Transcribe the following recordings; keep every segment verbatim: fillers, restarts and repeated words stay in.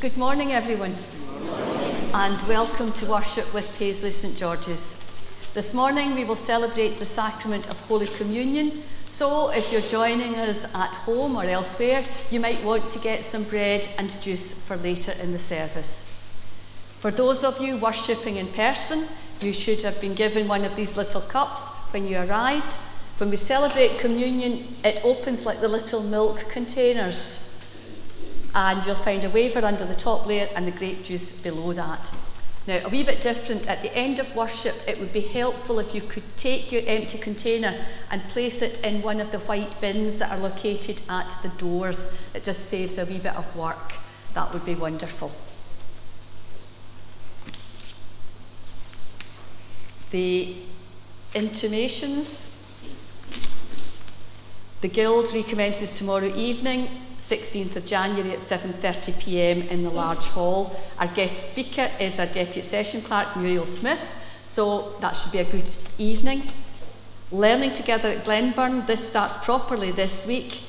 Good morning, everyone. Good morning. And welcome to worship with Paisley St George's. This morning we will celebrate the sacrament of Holy Communion, so if you're joining us at home or elsewhere, you might want to get some bread and juice for later in the service. For those of you worshipping in person, you should have been given one of these little cups when you arrived. When we celebrate communion, it opens like the little milk containers. And you'll find a wafer under the top layer and the grape juice below that. Now, a wee bit different, at the end of worship, it would be helpful if you could take your empty container and place it in one of the white bins that are located at the doors. It just saves a wee bit of work. That would be wonderful. The intimations. The Guild recommences tomorrow evening, sixteenth of January at seven thirty p m in the large hall. Our guest speaker is our Deputy Session Clerk, Muriel Smith, so that should be a good evening. Learning Together at Glenburn, this starts properly this week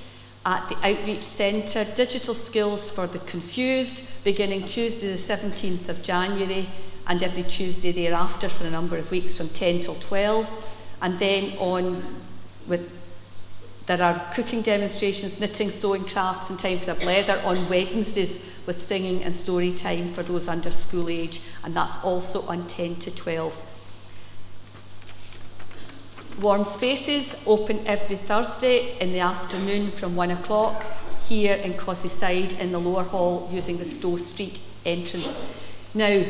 at the Outreach Centre, Digital Skills for the Confused, beginning Tuesday the seventeenth of January and every Tuesday thereafter for a number of weeks from ten till twelve, and then on with... There are cooking demonstrations, knitting, sewing crafts and time for a blether on Wednesdays with singing and story time for those under school age, and that's also on ten to twelve. Warm Spaces open every Thursday in the afternoon from one o'clock here in Cossy Side in the lower hall using the Stowe Street entrance. Now,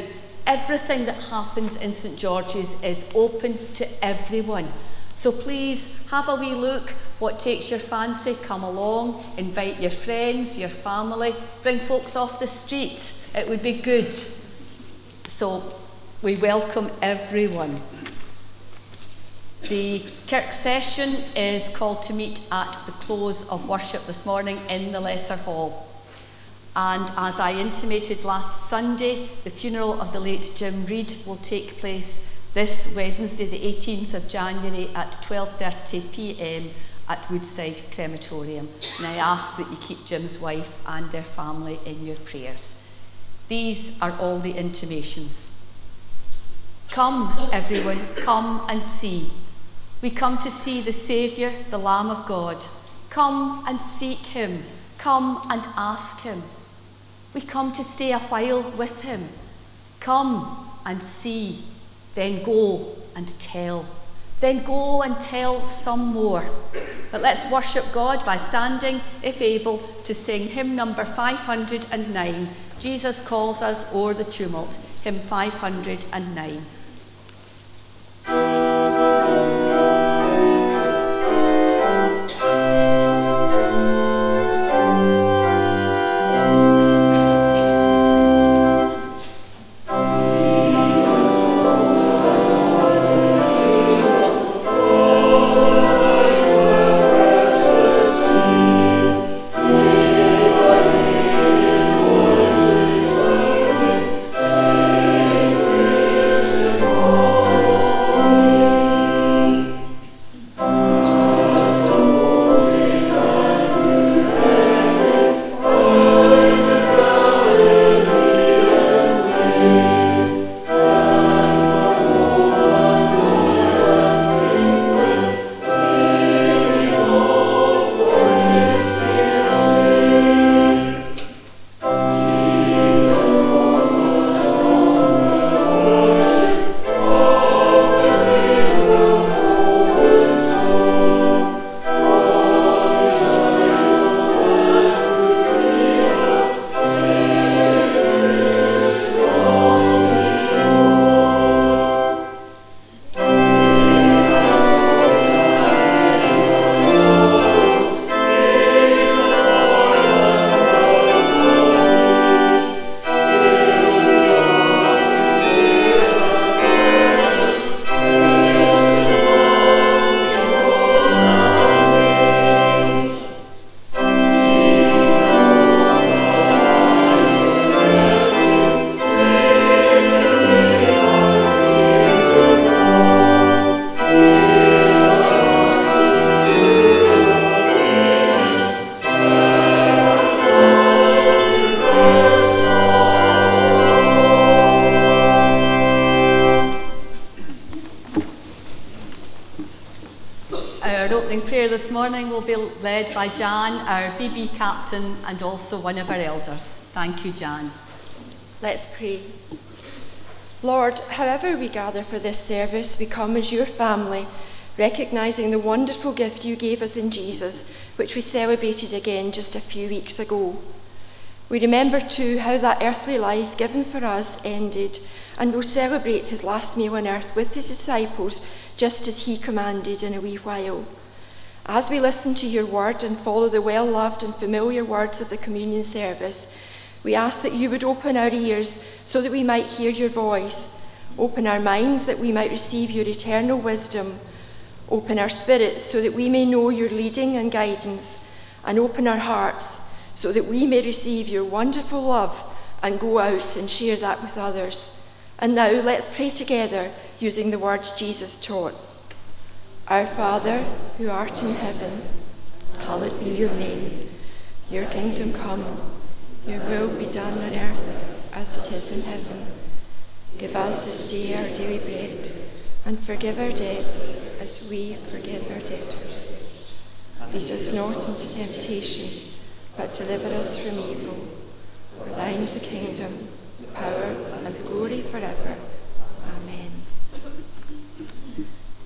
everything that happens in St George's is open to everyone. So please have a wee look, what takes your fancy, come along, invite your friends, your family, bring folks off the street, it would be good. So we welcome everyone. The Kirk session is called to meet at the close of worship this morning in the Lesser Hall. And as I intimated last Sunday, the funeral of the late Jim Reid will take place this Wednesday the eighteenth of January at twelve thirty p m at Woodside Crematorium, and I ask that you keep Jim's wife and their family in your prayers. These are all the intimations. Come, everyone, come and see. We come to see the Saviour, the Lamb of God. Come and seek him. Come and ask him. We come to stay a while with him. Come and see. Then go and tell. Then go and tell some more. But let's worship God by standing, if able, to sing hymn number five hundred nine. Jesus Calls Us O'er the Tumult, hymn five hundred nine. our opening prayer this morning will be led by Jan, our B B captain, and also one of our elders. Thank you, Jan. Let's pray. Lord, however we gather for this service, we come as your family, recognising the wonderful gift you gave us in Jesus, which we celebrated again just a few weeks ago. We remember too how that earthly life given for us ended, and we'll celebrate his last meal on earth with his disciples, just as he commanded in a wee while. As we listen to your word and follow the well-loved and familiar words of the communion service, we ask that you would open our ears so that we might hear your voice, open our minds that we might receive your eternal wisdom, open our spirits so that we may know your leading and guidance, and open our hearts so that we may receive your wonderful love and go out and share that with others. And now let's pray together using the words Jesus taught. Our Father, who art in heaven, hallowed be your name. Your kingdom come. Your will be done on earth as it is in heaven. Give us this day our daily bread, and forgive our debts as we forgive our debtors. Lead us not into temptation, but deliver us from evil. For thine is the kingdom, the power, and the glory forever. Amen.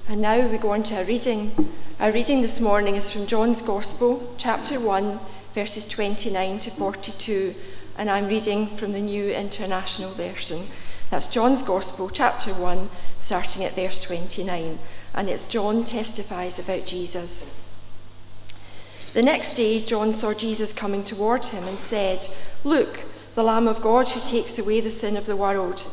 And now we go on to our reading. Our reading this morning is from John's Gospel, chapter one, verses twenty-nine to forty-two, and I'm reading from the New International Version. That's John's Gospel, chapter one, starting at verse twenty-nine, and it's John testifies about Jesus. The next day, John saw Jesus coming toward him and said, "Look, the Lamb of God who takes away the sin of the world.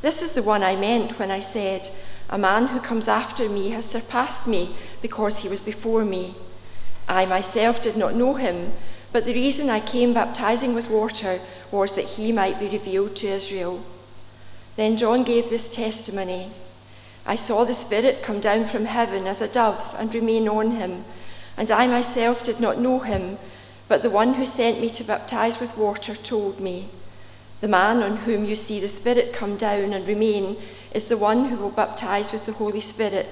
This is the one I meant when I said, a man who comes after me has surpassed me because he was before me. I myself did not know him, but the reason I came baptizing with water was that he might be revealed to Israel." Then John gave this testimony, "I saw the Spirit come down from heaven as a dove and remain on him, and I myself did not know him, but the one who sent me to baptize with water told me, the man on whom you see the Spirit come down and remain is the one who will baptize with the Holy Spirit.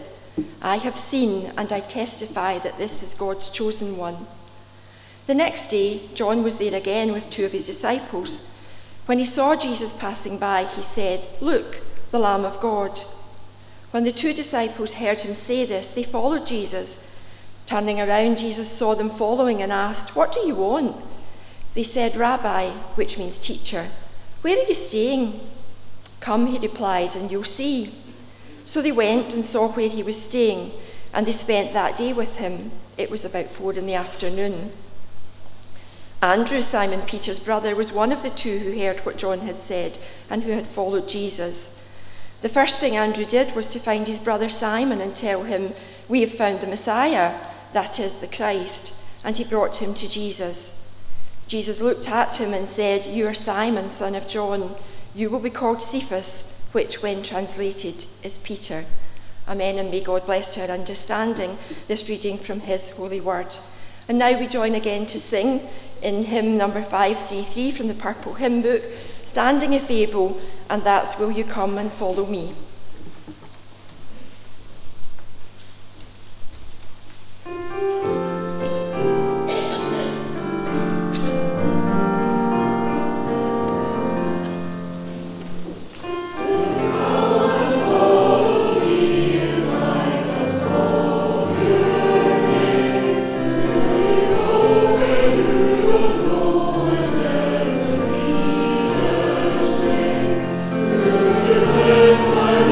I have seen and I testify that this is God's chosen one." The next day, John was there again with two of his disciples. When he saw Jesus passing by, he said, "Look, the Lamb of God." When the two disciples heard him say this, they followed Jesus. Turning around, Jesus saw them following and asked, "What do you want?" They said, "Rabbi," which means teacher, "where are you staying?" "Come," he replied, "and you'll see." So they went and saw where he was staying, and they spent that day with him. It was about four in the afternoon. Andrew, Simon Peter's brother, was one of the two who heard what John had said and who had followed Jesus. The first thing Andrew did was to find his brother Simon and tell him, "We have found the Messiah," that is, the Christ, and he brought him to Jesus. Jesus looked at him and said, "You are Simon, son of John. You will be called Cephas," which, when translated, is Peter. Amen, and may God bless to our understanding this reading from his holy word. And now we join again to sing in hymn number five thirty-three from the Purple Hymn Book, "Standing If Able," and that's "Will You Come and Follow Me." Let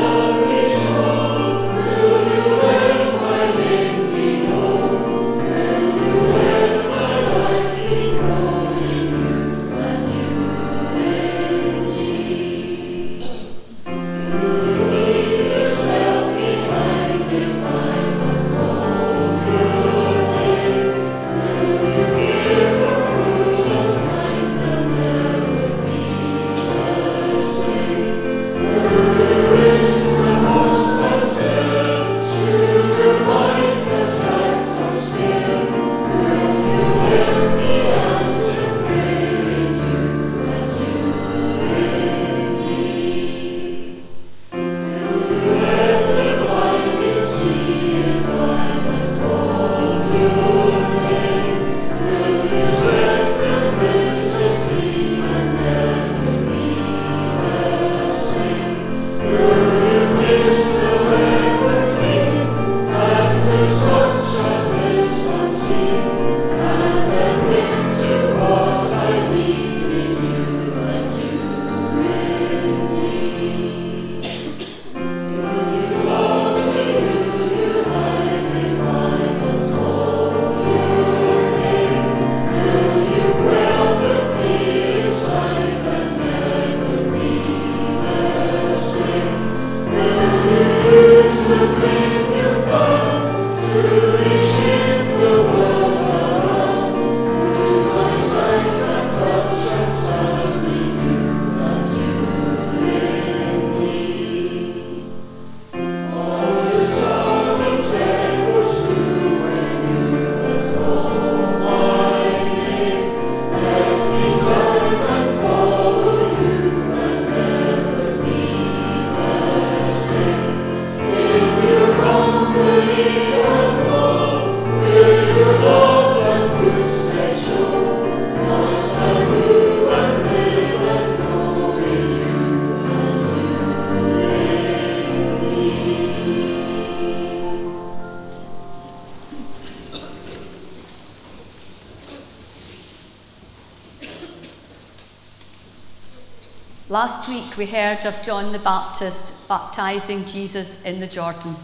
Last week we heard of John the Baptist baptising Jesus in the Jordan.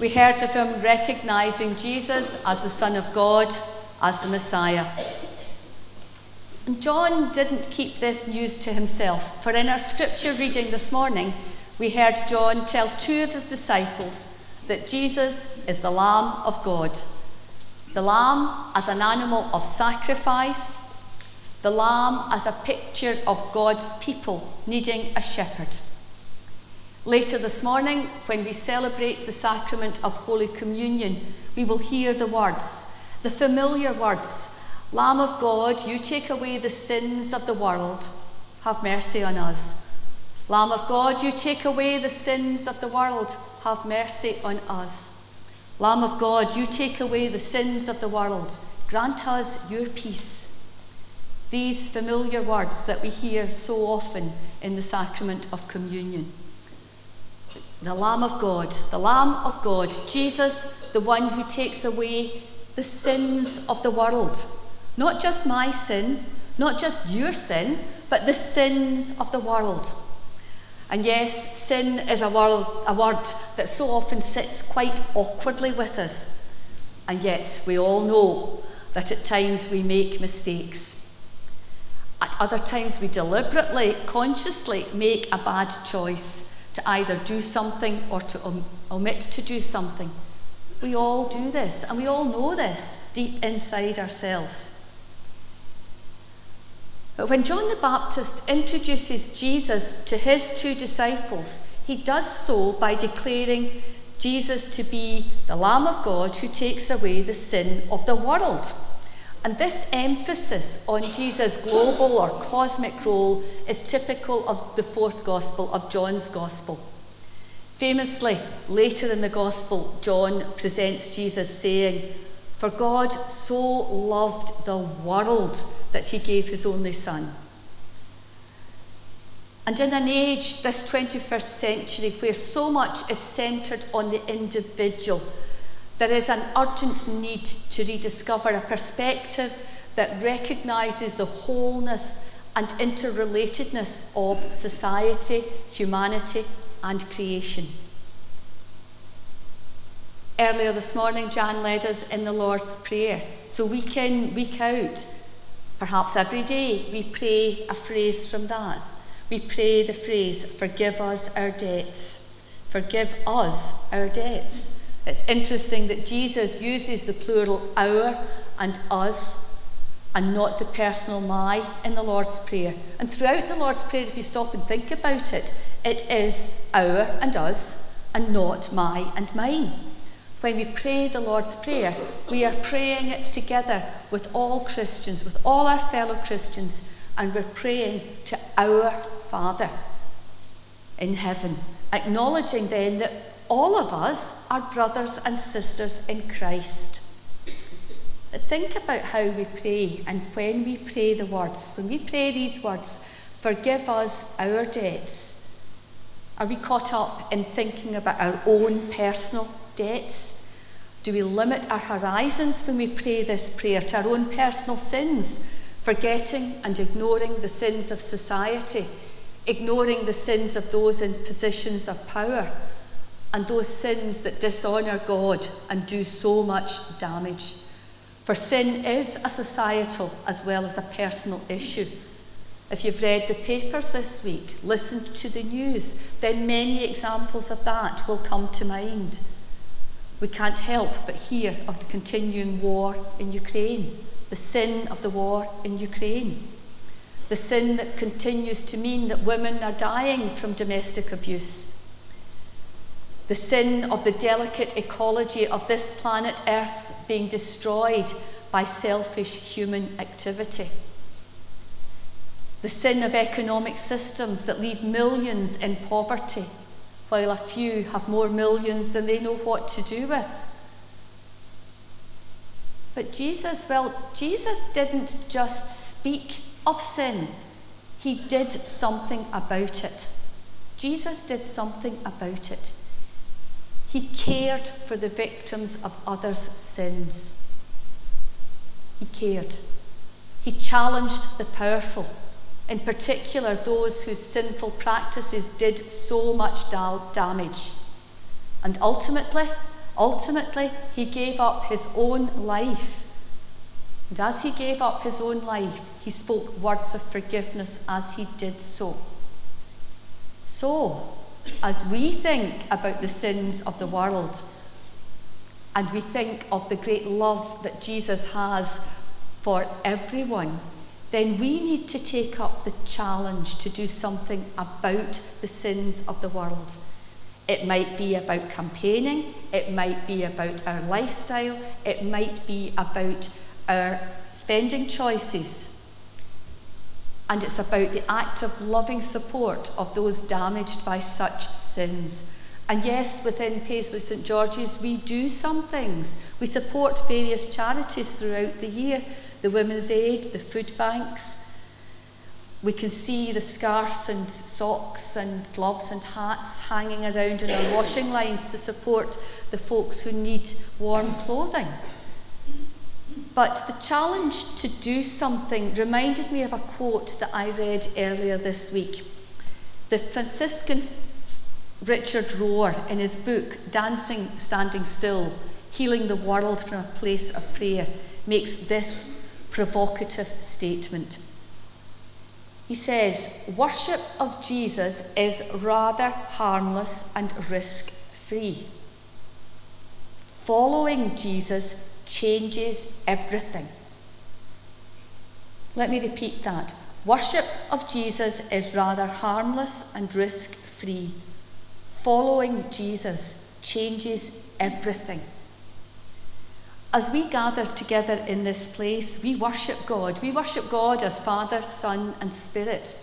We heard of him recognising Jesus as the Son of God, as the Messiah. And John didn't keep this news to himself, for in our scripture reading this morning, we heard John tell two of his disciples that Jesus is the Lamb of God. The lamb as an animal of sacrifice, the lamb as a picture of God's people needing a shepherd. Later this morning, when we celebrate the sacrament of Holy Communion, we will hear the words, the familiar words, Lamb of God, you take away the sins of the world, have mercy on us. Lamb of God, you take away the sins of the world, have mercy on us. Lamb of God, you take away the sins of the world, grant us your peace. These familiar words that we hear so often in the sacrament of communion. The Lamb of God, the Lamb of God, Jesus, the one who takes away the sins of the world. Not just my sin, not just your sin, but the sins of the world. And yes, sin is a word, a word that so often sits quite awkwardly with us. And yet we all know that at times we make mistakes. At other times we deliberately, consciously make a bad choice to either do something or to om- omit to do something. We all do this, and we all know this deep inside ourselves. But when John the Baptist introduces Jesus to his two disciples, he does so by declaring Jesus to be the Lamb of God who takes away the sin of the world. And this emphasis on Jesus' global or cosmic role is typical of the fourth gospel, of John's gospel. Famously, later in the gospel, John presents Jesus saying, "For God so loved the world that he gave his only son." And in an age, this twenty-first century, where so much is centred on the individual, there is an urgent need to rediscover a perspective that recognises the wholeness and interrelatedness of society, humanity, and creation. Earlier this morning, Jan led us in the Lord's Prayer. So week in, week out, perhaps every day, we pray a phrase from that. We pray the phrase, "Forgive us our debts." Forgive us our debts. It's interesting that Jesus uses the plural our and us and not the personal my in the Lord's Prayer. And throughout the Lord's Prayer, if you stop and think about it, it is our and us and not my and mine. When we pray the Lord's Prayer, we are praying it together with all Christians, with all our fellow Christians, and we're praying to our Father in heaven, acknowledging then that all of us are brothers and sisters in Christ. But think about how we pray and when we pray the words. When we pray these words, forgive us our debts. Are we caught up in thinking about our own personal debts? Do we limit our horizons when we pray this prayer to our own personal sins, forgetting and ignoring the sins of society, ignoring the sins of those in positions of power, and those sins that dishonour God and do so much damage? For sin is a societal as well as a personal issue. If you've read the papers this week, listened to the news, then many examples of that will come to mind. We can't help but hear of the continuing war in Ukraine, the sin of the war in Ukraine, the sin that continues to mean that women are dying from domestic abuse, the sin of the delicate ecology of this planet Earth being destroyed by selfish human activity, the sin of economic systems that leave millions in poverty, while a few have more millions than they know what to do with. But Jesus, well, Jesus didn't just speak of sin. He did something about it. Jesus did something about it. He cared for the victims of others' sins. He cared. He challenged the powerful. in particular those whose sinful practices did so much damage. And ultimately, ultimately, he gave up his own life. And as he gave up his own life, he spoke words of forgiveness as he did so. So, as we think about the sins of the world, and we think of the great love that Jesus has for everyone, then we need to take up the challenge to do something about the sins of the world. It might be about campaigning, it might be about our lifestyle, it might be about our spending choices. And it's about the act of loving support of those damaged by such sins. And yes, within Paisley St George's, we do some things. We support various charities throughout the year, the Women's Aid, the food banks. We can see the scarves and socks and gloves and hats hanging around in our washing lines to support the folks who need warm clothing. But the challenge to do something reminded me of a quote that I read earlier this week. The Franciscan Richard Rohr, in his book Dancing, Standing Still, Healing the World from a Place of Prayer, makes this provocative statement. He says, "Worship of Jesus is rather harmless and risk-free. Following Jesus changes everything." Let me repeat that. Worship of Jesus is rather harmless and risk-free. Following Jesus changes everything. As we gather together in this place, we worship God. We worship God as Father, Son, and Spirit.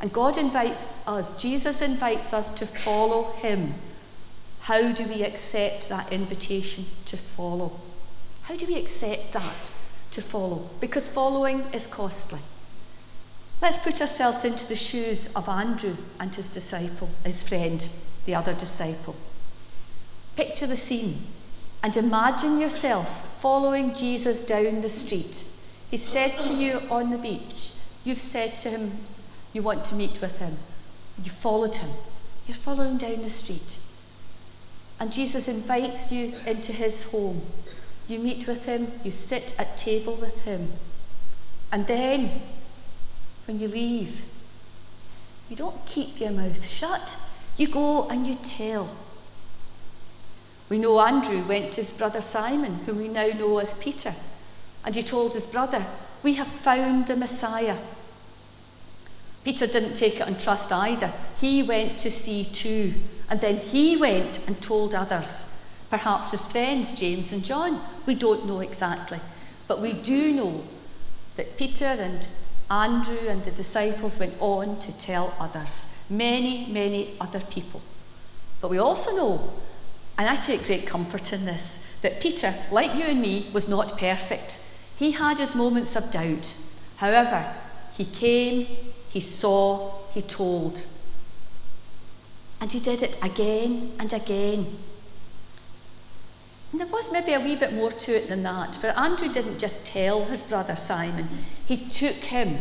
And God invites us, Jesus invites us to follow him. How do we accept that invitation to follow? How do we accept that to follow? Because following is costly. Let's put ourselves into the shoes of Andrew and his disciple, his friend, the other disciple. Picture the scene. And imagine yourself following Jesus down the street. He said to you on the beach, you've said to him you want to meet with him. You followed him. You're following down the street. And Jesus invites you into his home. You meet with him. You sit at table with him. And then, when you leave, you don't keep your mouth shut. You go and you tell. We know Andrew went to his brother Simon, who we now know as Peter, and he told his brother, "We have found the Messiah." Peter didn't take it on trust either. He went to see too, and then he went and told others, perhaps his friends, James and John. We don't know exactly, but we do know that Peter and Andrew and the disciples went on to tell others, many, many other people. But we also know, and I take great comfort in this, that Peter, like you and me, was not perfect. He had his moments of doubt. However, he came, he saw, he told. And he did it again and again. And there was maybe a wee bit more to it than that, for Andrew didn't just tell his brother Simon. He took him.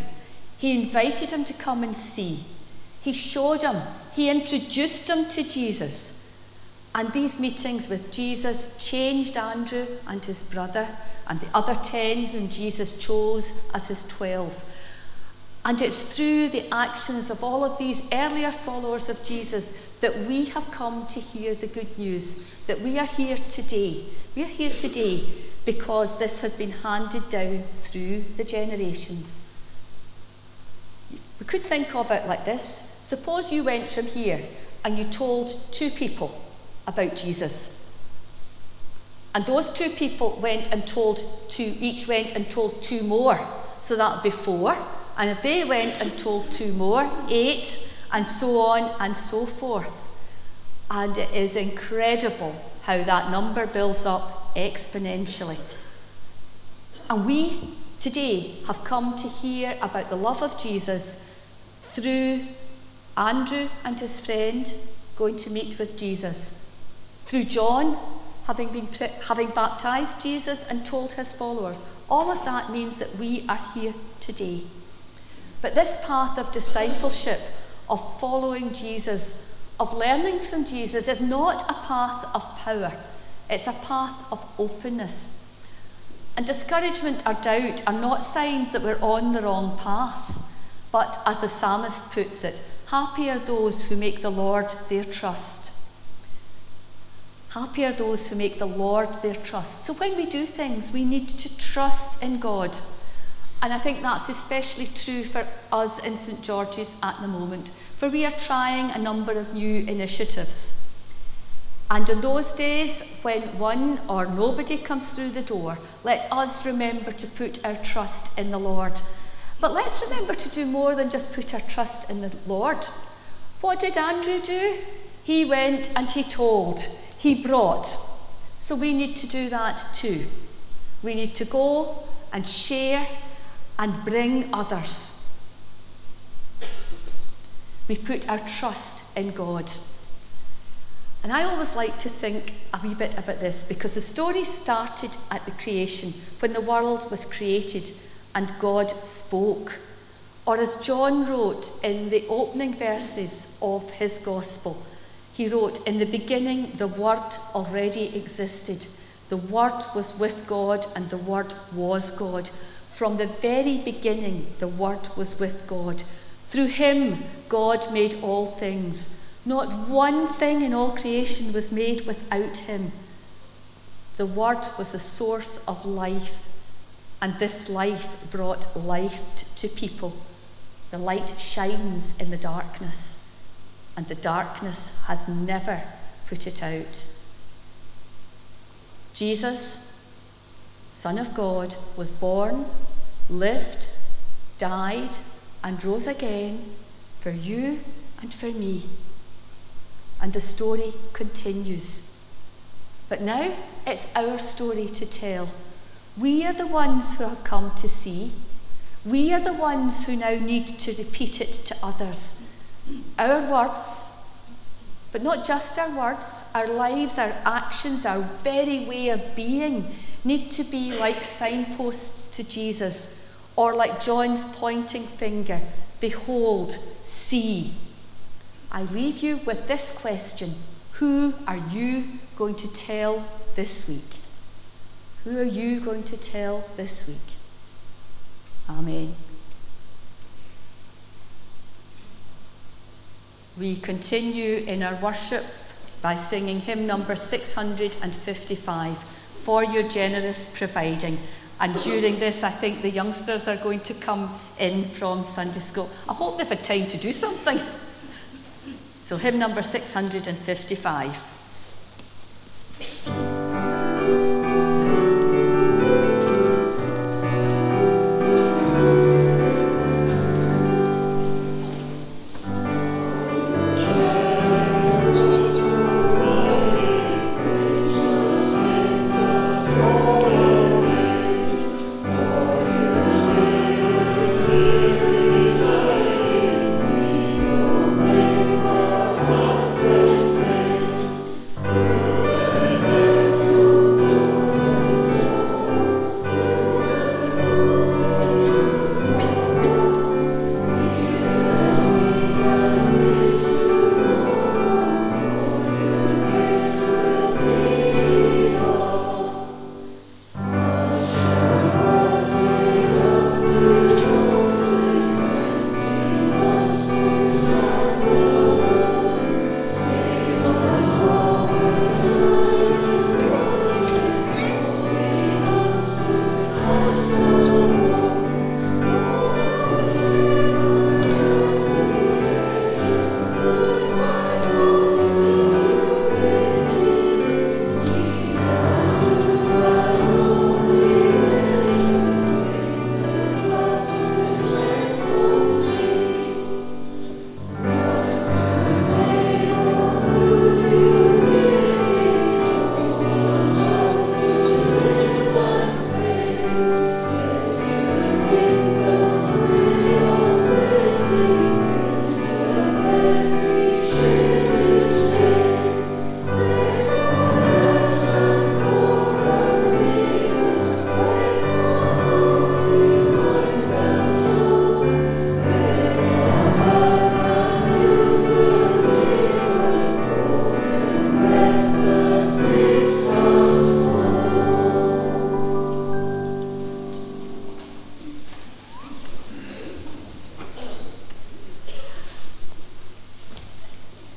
He invited him to come and see. He showed him. He introduced him to Jesus. And these meetings with Jesus changed Andrew and his brother and the other ten whom Jesus chose as his twelve. And it's through the actions of all of these earlier followers of Jesus that we have come to hear the good news, that we are here today. We are here today because this has been handed down through the generations. We could think of it like this. Suppose you went from here and you told two people about Jesus. And those two people went and told two, each went and told two more. So that would be four. And if they went and told two more, eight, and so on and so forth. And it is incredible how that number builds up exponentially. And we today have come to hear about the love of Jesus through Andrew and his friend going to meet with Jesus, through John having been having baptized Jesus and told his followers. All of that means that we are here today. But this path of discipleship, of following Jesus, of learning from Jesus, is not a path of power. It's a path of openness. And discouragement or doubt are not signs that we're on the wrong path, but as the psalmist puts it, happy are those who make the Lord their trust. Happy are those who make the Lord their trust. So when we do things, we need to trust in God. And I think that's especially true for us in St George's at the moment, for we are trying a number of new initiatives. And in those days when one or nobody comes through the door, let us remember to put our trust in the Lord. But let's remember to do more than just put our trust in the Lord. What did Andrew do? He went and he told, he brought. So we need to do that too. We need to go and share and bring others. We put our trust in God. And I always like to think a wee bit about this, because the story started at the creation, when the world was created and God spoke. Or as John wrote in the opening verses of his gospel, he wrote, "In the beginning the Word already existed. The Word was with God and the Word was God. From the very beginning the Word was with God. Through him God made all things. Not one thing in all creation was made without him. The Word was the source of life, and this life brought life to people. The light shines in the darkness, and the darkness has never put it out." Jesus, Son of God, was born, lived, died, and rose again for you and for me. And the story continues. But now it's our story to tell. We are the ones who have come to see. We are the ones who now need to repeat it to others. Our words, but not just our words, our lives, our actions, our very way of being need to be like signposts to Jesus, or like John's pointing finger, behold, see. I leave you with this question. Who are you going to tell this week? Who are you going to tell this week? Amen. We continue in our worship by singing hymn number six hundred fifty-five, For Your Generous Providing. And during this, I think the youngsters are going to come in from Sunday school. I hope they've had time to do something. So hymn number six hundred fifty-five.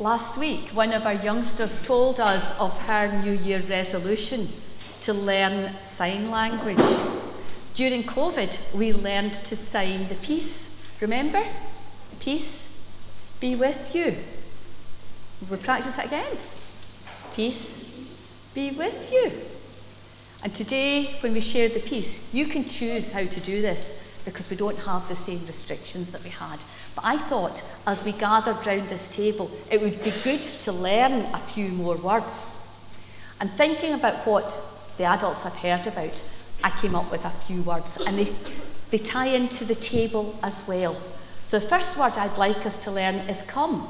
Last week, one of our youngsters told us of her New Year resolution to learn sign language. During COVID, we learned to sign the peace. Remember? Peace be with you. We'll practice that again. Peace be with you. And today, when we share the peace, you can choose how to do this because we don't have the same restrictions that we had. But I thought, as we gathered round this table, it would be good to learn a few more words. And thinking about what the adults have heard about, I came up with a few words, and they, they tie into the table as well. So the first word I'd like us to learn is come.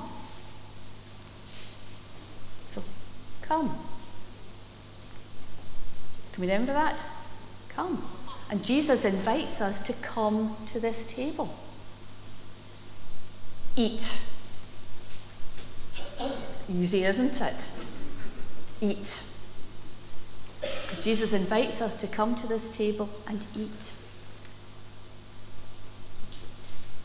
So, come. Can we remember that? Come. And Jesus invites us to come to this table. Eat. Easy, isn't it? Eat. Because Jesus invites us to come to this table and eat.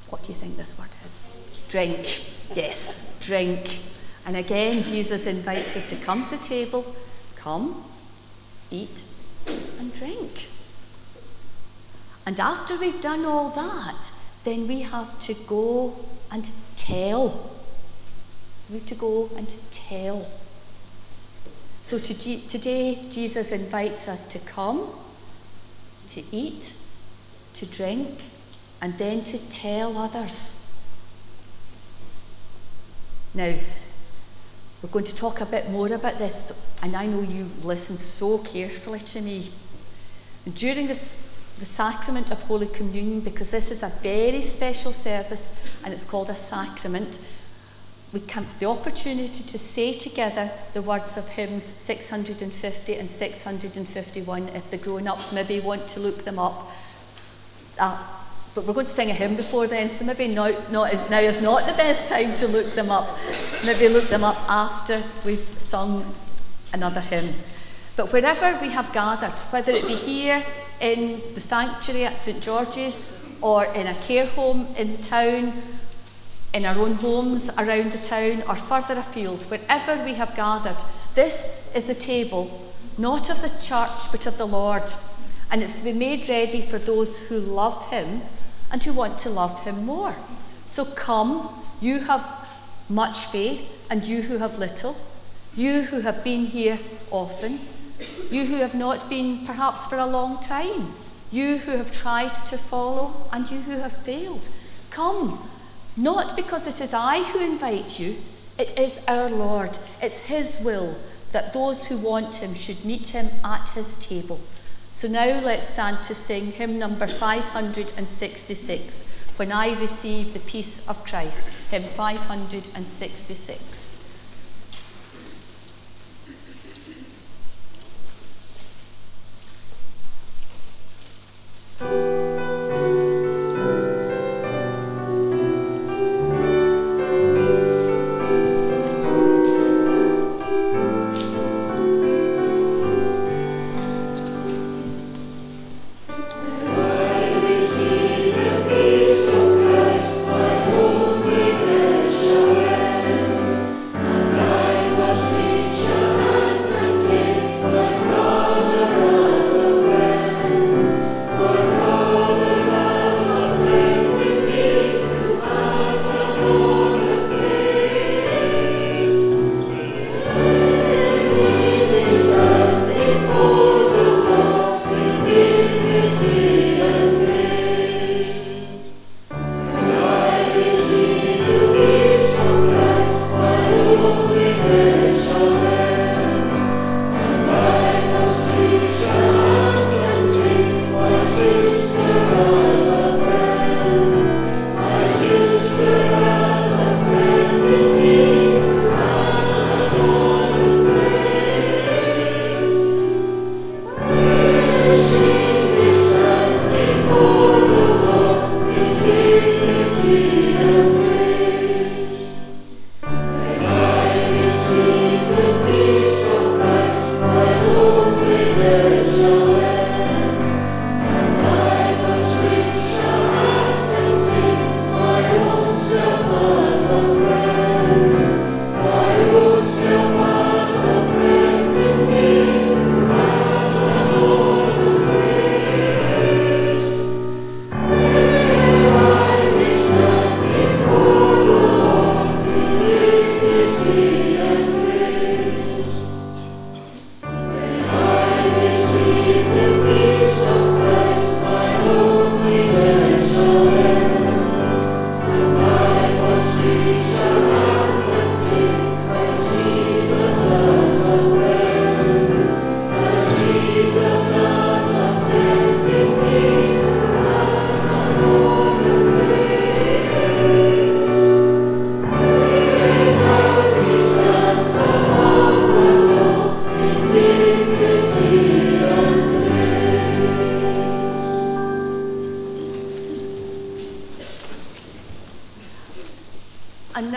What do you think this word is? Drink. Yes, drink. And again, Jesus invites us to come to the table, come, eat, and drink. And after we've done all that, then we have to go and tell. So we have to go and tell. So to G- today, Jesus invites us to come, to eat, to drink, and then to tell others. Now, we're going to talk a bit more about this, and I know you listen so carefully to me. And during this the sacrament of Holy Communion, because this is a very special service and it's called a sacrament, we have the opportunity to say together the words of hymns six hundred fifty and six hundred fifty-one, if the grown-ups maybe want to look them up. Uh, but we're going to sing a hymn before then, so maybe not, not now is not the best time to look them up. Maybe look them up after we've sung another hymn. But wherever we have gathered, whether it be here in the sanctuary at St George's or in a care home in the town, in our own homes around the town or further afield, wherever we have gathered, this is the table, not of the church but of the Lord, and it's to be made ready for those who love him and who want to love him more. So come, you have much faith and you who have little, you who have been here often, you who have not been perhaps for a long time, you who have tried to follow and you who have failed. Come, not because it is I who invite you, it is our Lord, it's his will that those who want him should meet him at his table. So now let's stand to sing hymn number five hundred sixty-six, When I Receive the Peace of Christ, hymn five hundred sixty-six.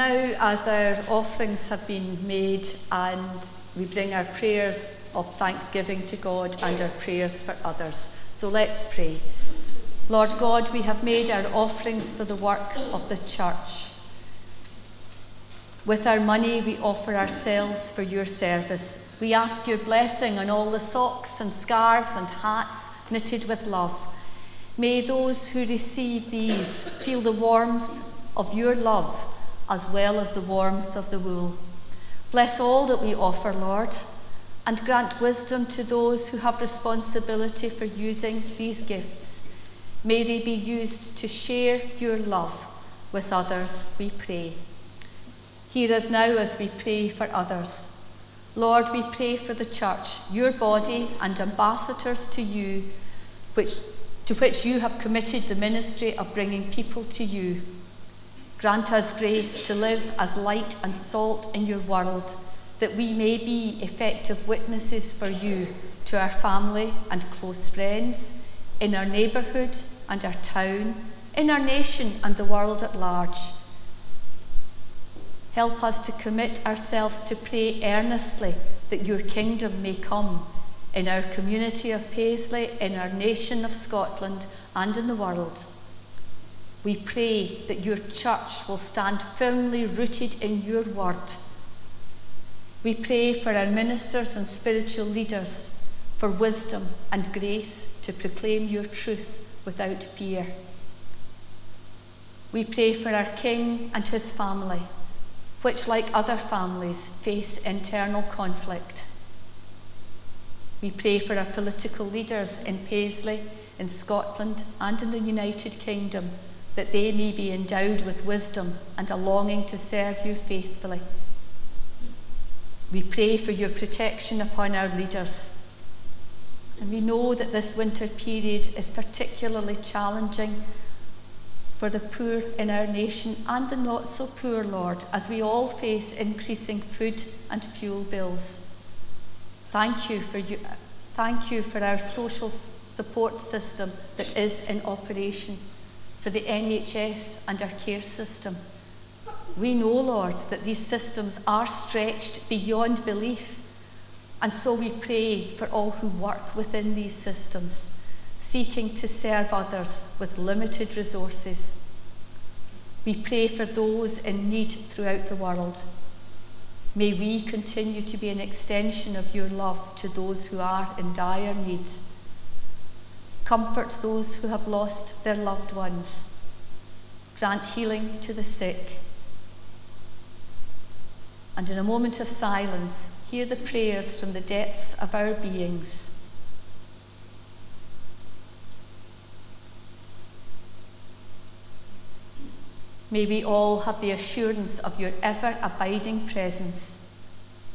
now, as our offerings have been made and we bring our prayers of thanksgiving to God and our prayers for others. So let's pray. Lord God, we have made our offerings for the work of the church. With our money, we offer ourselves for your service. We ask your blessing on all the socks and scarves and hats knitted with love. May those who receive these feel the warmth of your love as well as the warmth of the wool. Bless all that we offer, Lord, and grant wisdom to those who have responsibility for using these gifts. May they be used to share your love with others, we pray. Hear us now as we pray for others. Lord, we pray for the church, your body and ambassadors to you, which, to which you have committed the ministry of bringing people to you. Grant us grace to live as light and salt in your world, that we may be effective witnesses for you to our family and close friends, in our neighbourhood and our town, in our nation and the world at large. Help us to commit ourselves to pray earnestly that your kingdom may come in our community of Paisley, in our nation of Scotland, and in the world. We pray that your church will stand firmly rooted in your word. We pray for our ministers and spiritual leaders for wisdom and grace to proclaim your truth without fear. We pray for our King and his family, which, like other families, face internal conflict. We pray for our political leaders in Paisley, in Scotland, and in the United Kingdom, that they may be endowed with wisdom and a longing to serve you faithfully. We pray for your protection upon our leaders. And we know that this winter period is particularly challenging for the poor in our nation and the not so poor, Lord, as we all face increasing food and fuel bills. Thank you for you, thank you for our social support system that is in operation, for the N H S and our care system. We know, Lord, that these systems are stretched beyond belief, and so we pray for all who work within these systems, seeking to serve others with limited resources. We pray for those in need throughout the world. May we continue to be an extension of your love to those who are in dire need. Comfort those who have lost their loved ones. Grant healing to the sick. And in a moment of silence, hear the prayers from the depths of our beings. May we all have the assurance of your ever-abiding presence.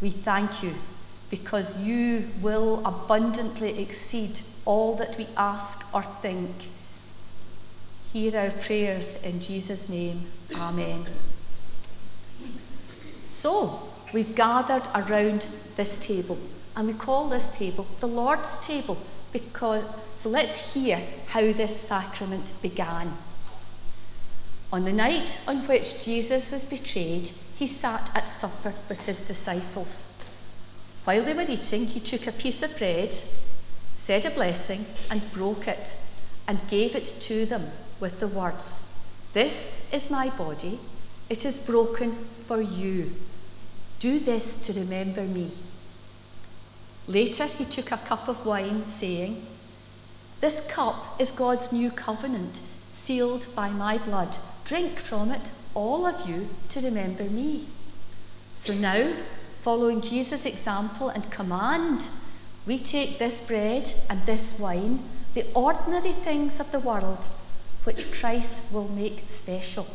We thank you because you will abundantly exceed all that we ask or think. Hear our prayers in Jesus' name. Amen. So, we've gathered around this table, and we call this table the Lord's table. Because, so let's hear how this sacrament began. On the night on which Jesus was betrayed, he sat at supper with his disciples. While they were eating, he took a piece of bread, said a blessing, and broke it, and gave it to them with the words, "This is my body, it is broken for you. Do this to remember me." Later, he took a cup of wine, saying, "This cup is God's new covenant, sealed by my blood. Drink from it, all of you, to remember me." So now, following Jesus' example and command, we take this bread and this wine, the ordinary things of the world, which Christ will make special.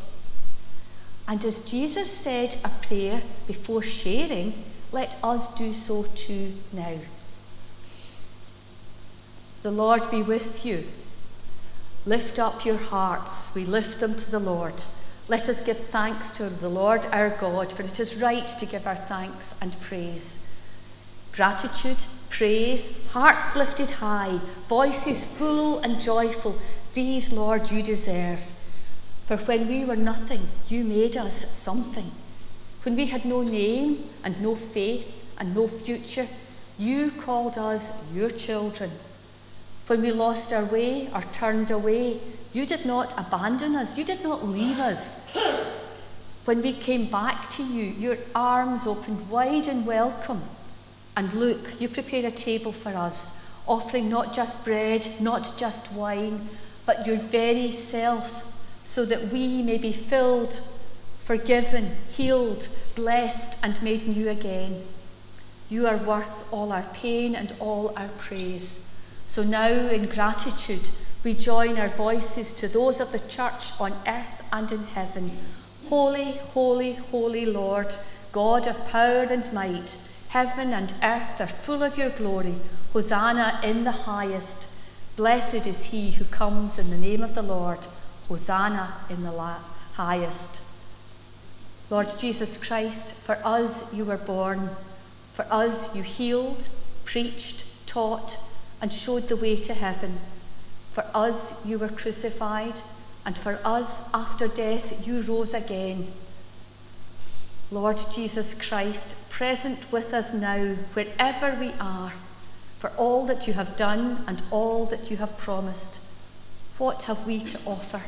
And as Jesus said a prayer before sharing, let us do so too now. The Lord be with you. Lift up your hearts. We lift them to the Lord. Let us give thanks to the Lord our God, for it is right to give our thanks and praise. Gratitude, praise, hearts lifted high, voices full and joyful. These, Lord, you deserve. For when we were nothing, you made us something. When we had no name and no faith and no future, you called us your children. When we lost our way or turned away, you did not abandon us. You did not leave us. When we came back to you, your arms opened wide in welcome. And look, you prepared a table for us, offering not just bread, not just wine, but your very self, so that we may be filled, forgiven, healed, blessed, and made new again. You are worth all our pain and all our praise. So now, in gratitude, we join our voices to those of the church on earth and in heaven. Holy, holy, holy Lord, God of power and might, heaven and earth are full of your glory. Hosanna in the highest. Blessed is he who comes in the name of the Lord. Hosanna in the la- highest. Lord Jesus Christ, for us you were born. For us you healed, preached, taught, and showed the way to heaven. For us you were crucified, and for us after death you rose again. Lord Jesus Christ, present with us now, wherever we are, for all that you have done and all that you have promised. What have we to offer?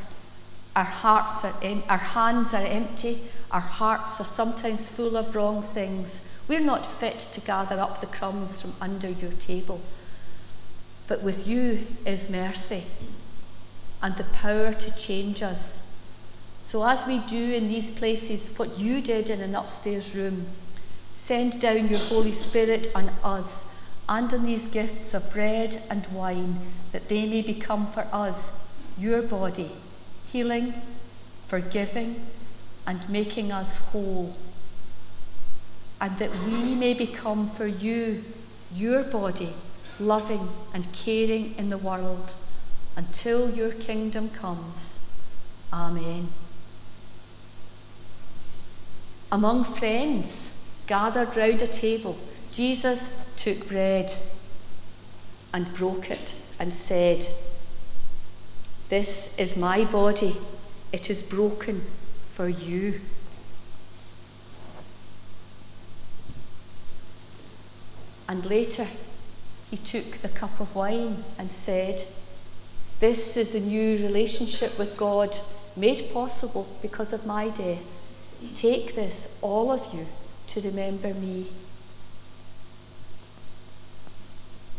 Our hearts are em- our hands are empty, our hearts are sometimes full of wrong things. We're not fit to gather up the crumbs from under your table. But with you is mercy and the power to change us. So as we do in these places what you did in an upstairs room, send down your Holy Spirit on us and on these gifts of bread and wine, that they may become for us your body, healing, forgiving, and making us whole. And that we may become for you your body, loving and caring in the world, until your kingdom comes. Amen. Among friends gathered round a table, Jesus took bread and broke it and said, "This is my body. It is broken for you." And later he took the cup of wine and said, "This is the new relationship with God, made possible because of my death. Take this, all of you, to remember me."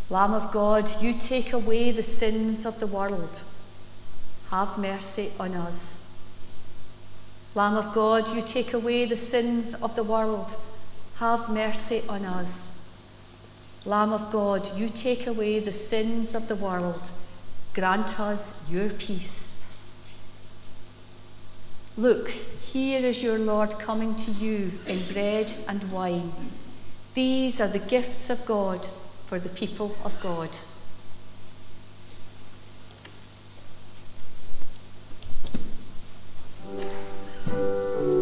Lamb of God, you take away the sins of the world. Have mercy on us. Lamb of God, you take away the sins of the world. Have mercy on us. Lamb of God, you take away the sins of the world. Grant us your peace. Look, here is your Lord coming to you in bread and wine. These are the gifts of God for the people of God. Thank you.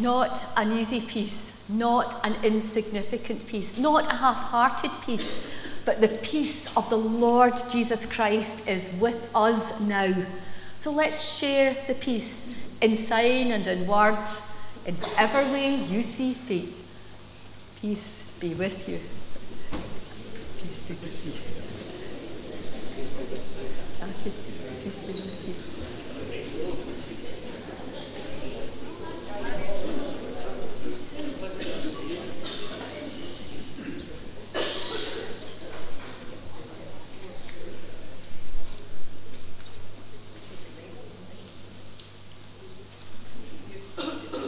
Not an easy peace, not an insignificant peace, not a half-hearted peace, but the peace of the Lord Jesus Christ is with us now. So let's share the peace in sign and in word, in whatever way you see fit. Peace be with you. Peace be with you. Jackie, peace be with you.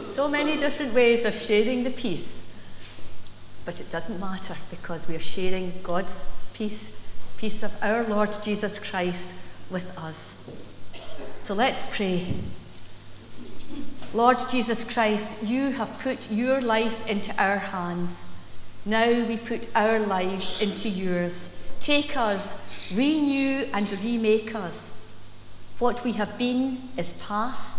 So many different ways of sharing the peace, but it doesn't matter because we are sharing God's peace, peace of our Lord Jesus Christ with us. So let's pray. Lord Jesus Christ, you have put your life into our hands. Now we put our lives into yours. Take us, renew and remake us. What we have been is past.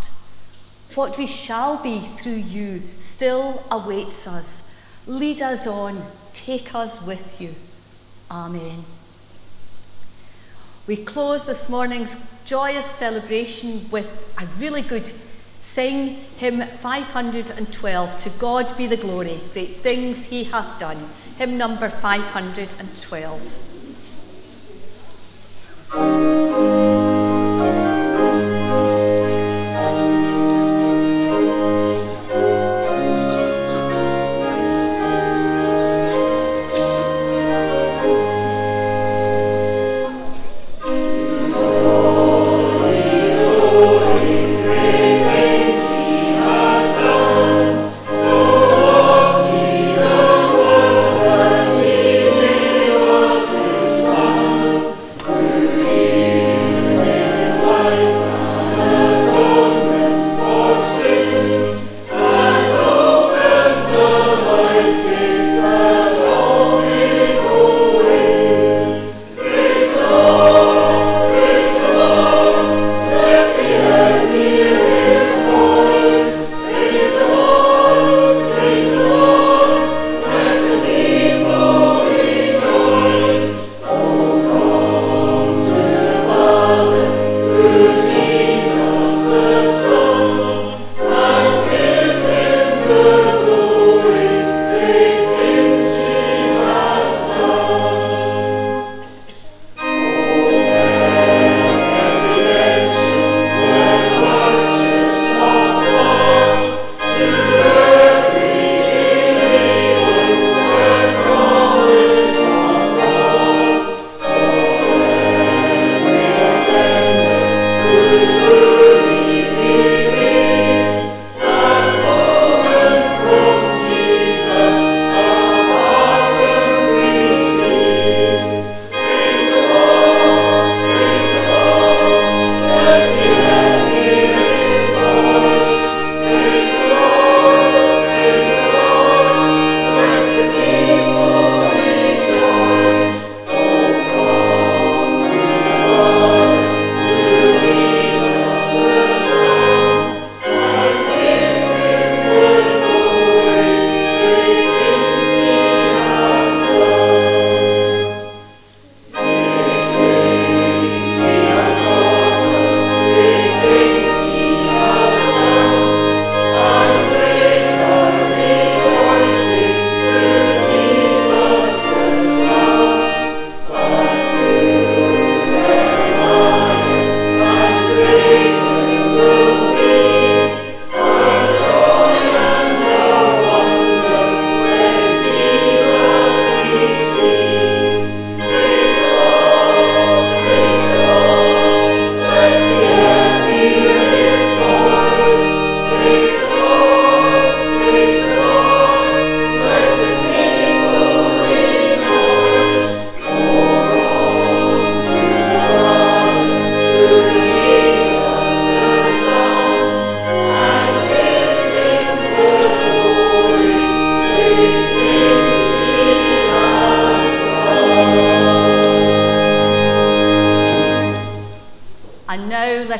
What we shall be through you still awaits us. Lead us on, take us with you. Amen. We close this morning's joyous celebration with a really good sing, hymn five hundred twelve, To God Be the Glory, Great Things He Hath Done, hymn number five hundred twelve.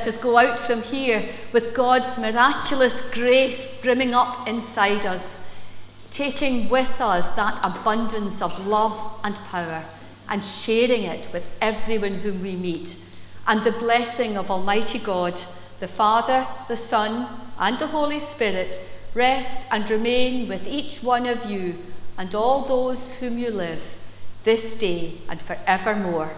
let us go out from here with God's miraculous grace brimming up inside us, taking with us that abundance of love and power and sharing it with everyone whom we meet. And the blessing of Almighty God, the Father, the Son, and the Holy Spirit, rest and remain with each one of you and all those whom you live, this day and forevermore.